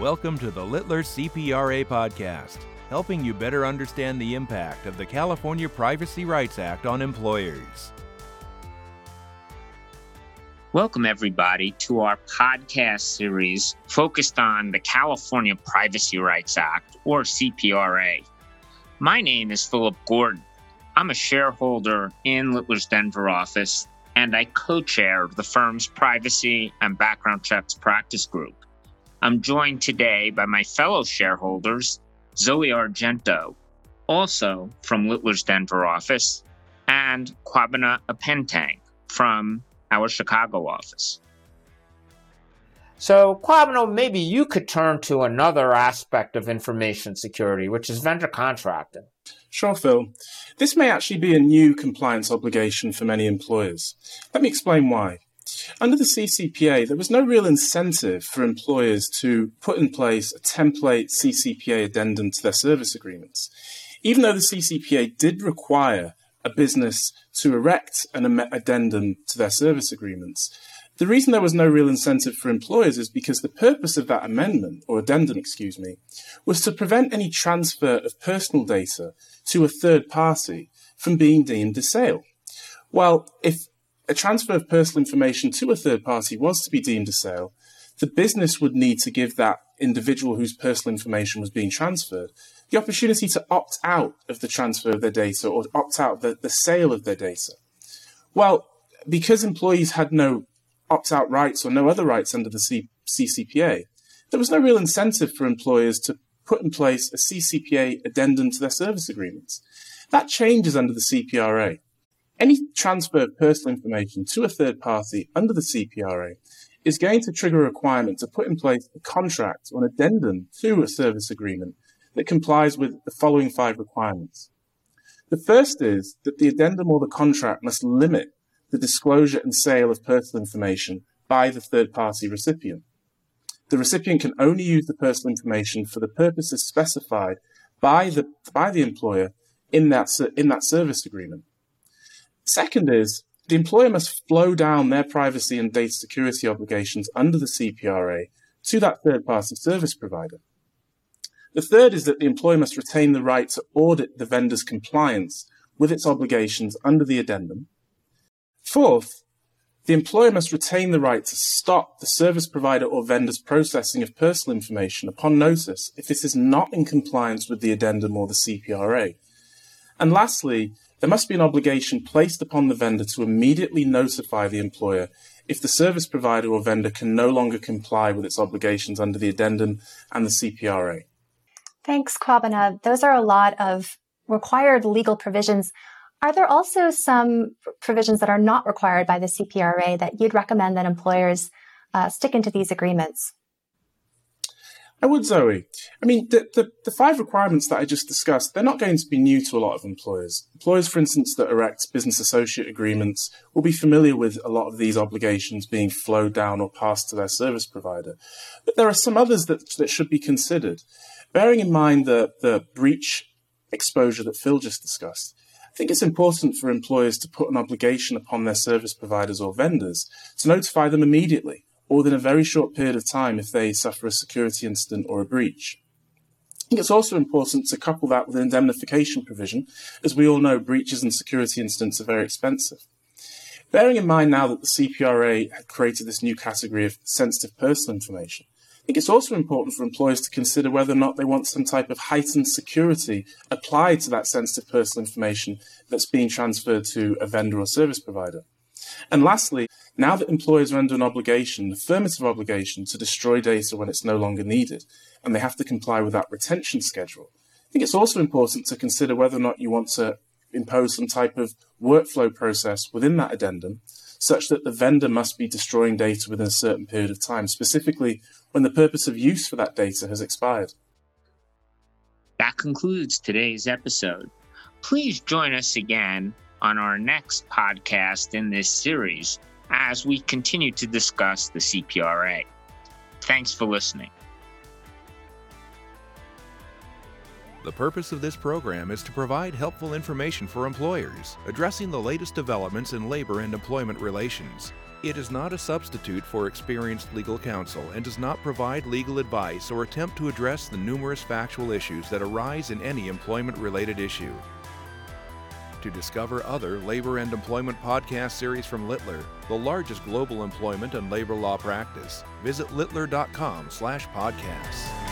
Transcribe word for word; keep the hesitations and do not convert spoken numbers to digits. Welcome to the Littler C P R A podcast, helping you better understand the impact of the California Privacy Rights Act on employers. Welcome, everybody, to our podcast series focused on the California Privacy Rights Act, or C P R A. My name is Philip Gordon. I'm a shareholder in Littler's Denver office, and I co-chair the firm's Privacy and Background Checks Practice Group. I'm joined today by my fellow shareholders, Zoe Argento, also from Littler's Denver office, and Kwabena Apenteng from our Chicago office. So, Kwabena, maybe you could turn to another aspect of information security, which is vendor contracting. Sure, Phil. This may actually be a new compliance obligation for many employers. Let me explain why. Under the C C P A, there was no real incentive for employers to put in place a template C C P A addendum to their service agreements, even though the C C P A did require a business to erect an addendum to their service agreements. The reason there was no real incentive for employers is because the purpose of that amendment, or addendum, excuse me, was to prevent any transfer of personal data to a third party from being deemed a sale. Well, if a transfer of personal information to a third party was to be deemed a sale, the business would need to give that individual whose personal information was being transferred the opportunity to opt out of the transfer of their data or opt out of the, the sale of their data. Well, because employees had no opt-out rights or no other rights under the C- CCPA, there was no real incentive for employers to put in place a C C P A addendum to their service agreements. That changes under the C P R A. Any transfer of personal information to a third party under the C P R A is going to trigger a requirement to put in place a contract or an addendum to a service agreement that complies with the following five requirements. The first is that the addendum or the contract must limit the disclosure and sale of personal information by the third party recipient. The recipient can only use the personal information for the purposes specified by the, by the employer in that, in that service agreement. Second is, the employer must flow down their privacy and data security obligations under the C P R A to that third-party service provider. The third is that the employer must retain the right to audit the vendor's compliance with its obligations under the addendum. Fourth, the employer must retain the right to stop the service provider or vendor's processing of personal information upon notice if this is not in compliance with the addendum or the C P R A. And lastly, there must be an obligation placed upon the vendor to immediately notify the employer if the service provider or vendor can no longer comply with its obligations under the addendum and the C P R A. Thanks, Kwabena. Those are a lot of required legal provisions. Are there also some provisions that are not required by the C P R A that you'd recommend that employers uh, stick into these agreements? I would, Zoe. I mean, the, the, the five requirements that I just discussed, they're not going to be new to a lot of employers. Employers, for instance, that erect business associate agreements will be familiar with a lot of these obligations being flowed down or passed to their service provider. But there are some others that, that should be considered. Bearing in mind the, the breach exposure that Phil just discussed, I think it's important for employers to put an obligation upon their service providers or vendors to notify them immediately, or within a very short period of time if they suffer a security incident or a breach. I think it's also important to couple that with an indemnification provision. As we all know, breaches and security incidents are very expensive. Bearing in mind now that the C P R A had created this new category of sensitive personal information, I think it's also important for employers to consider whether or not they want some type of heightened security applied to that sensitive personal information that's being transferred to a vendor or service provider. And lastly, now that employers are under an obligation, an affirmative obligation, to destroy data when it's no longer needed, and they have to comply with that retention schedule, I think it's also important to consider whether or not you want to impose some type of workflow process within that addendum, such that the vendor must be destroying data within a certain period of time, specifically when the purpose of use for that data has expired. That concludes today's episode. Please join us again on our next podcast in this series as we continue to discuss the C P R A. Thanks for listening. The purpose of this program is to provide helpful information for employers addressing the latest developments in labor and employment relations. It is not a substitute for experienced legal counsel and does not provide legal advice or attempt to address the numerous factual issues that arise in any employment-related issue. To discover other labor and employment podcast series from Littler, the largest global employment and labor law practice, visit littler dot com slash podcasts.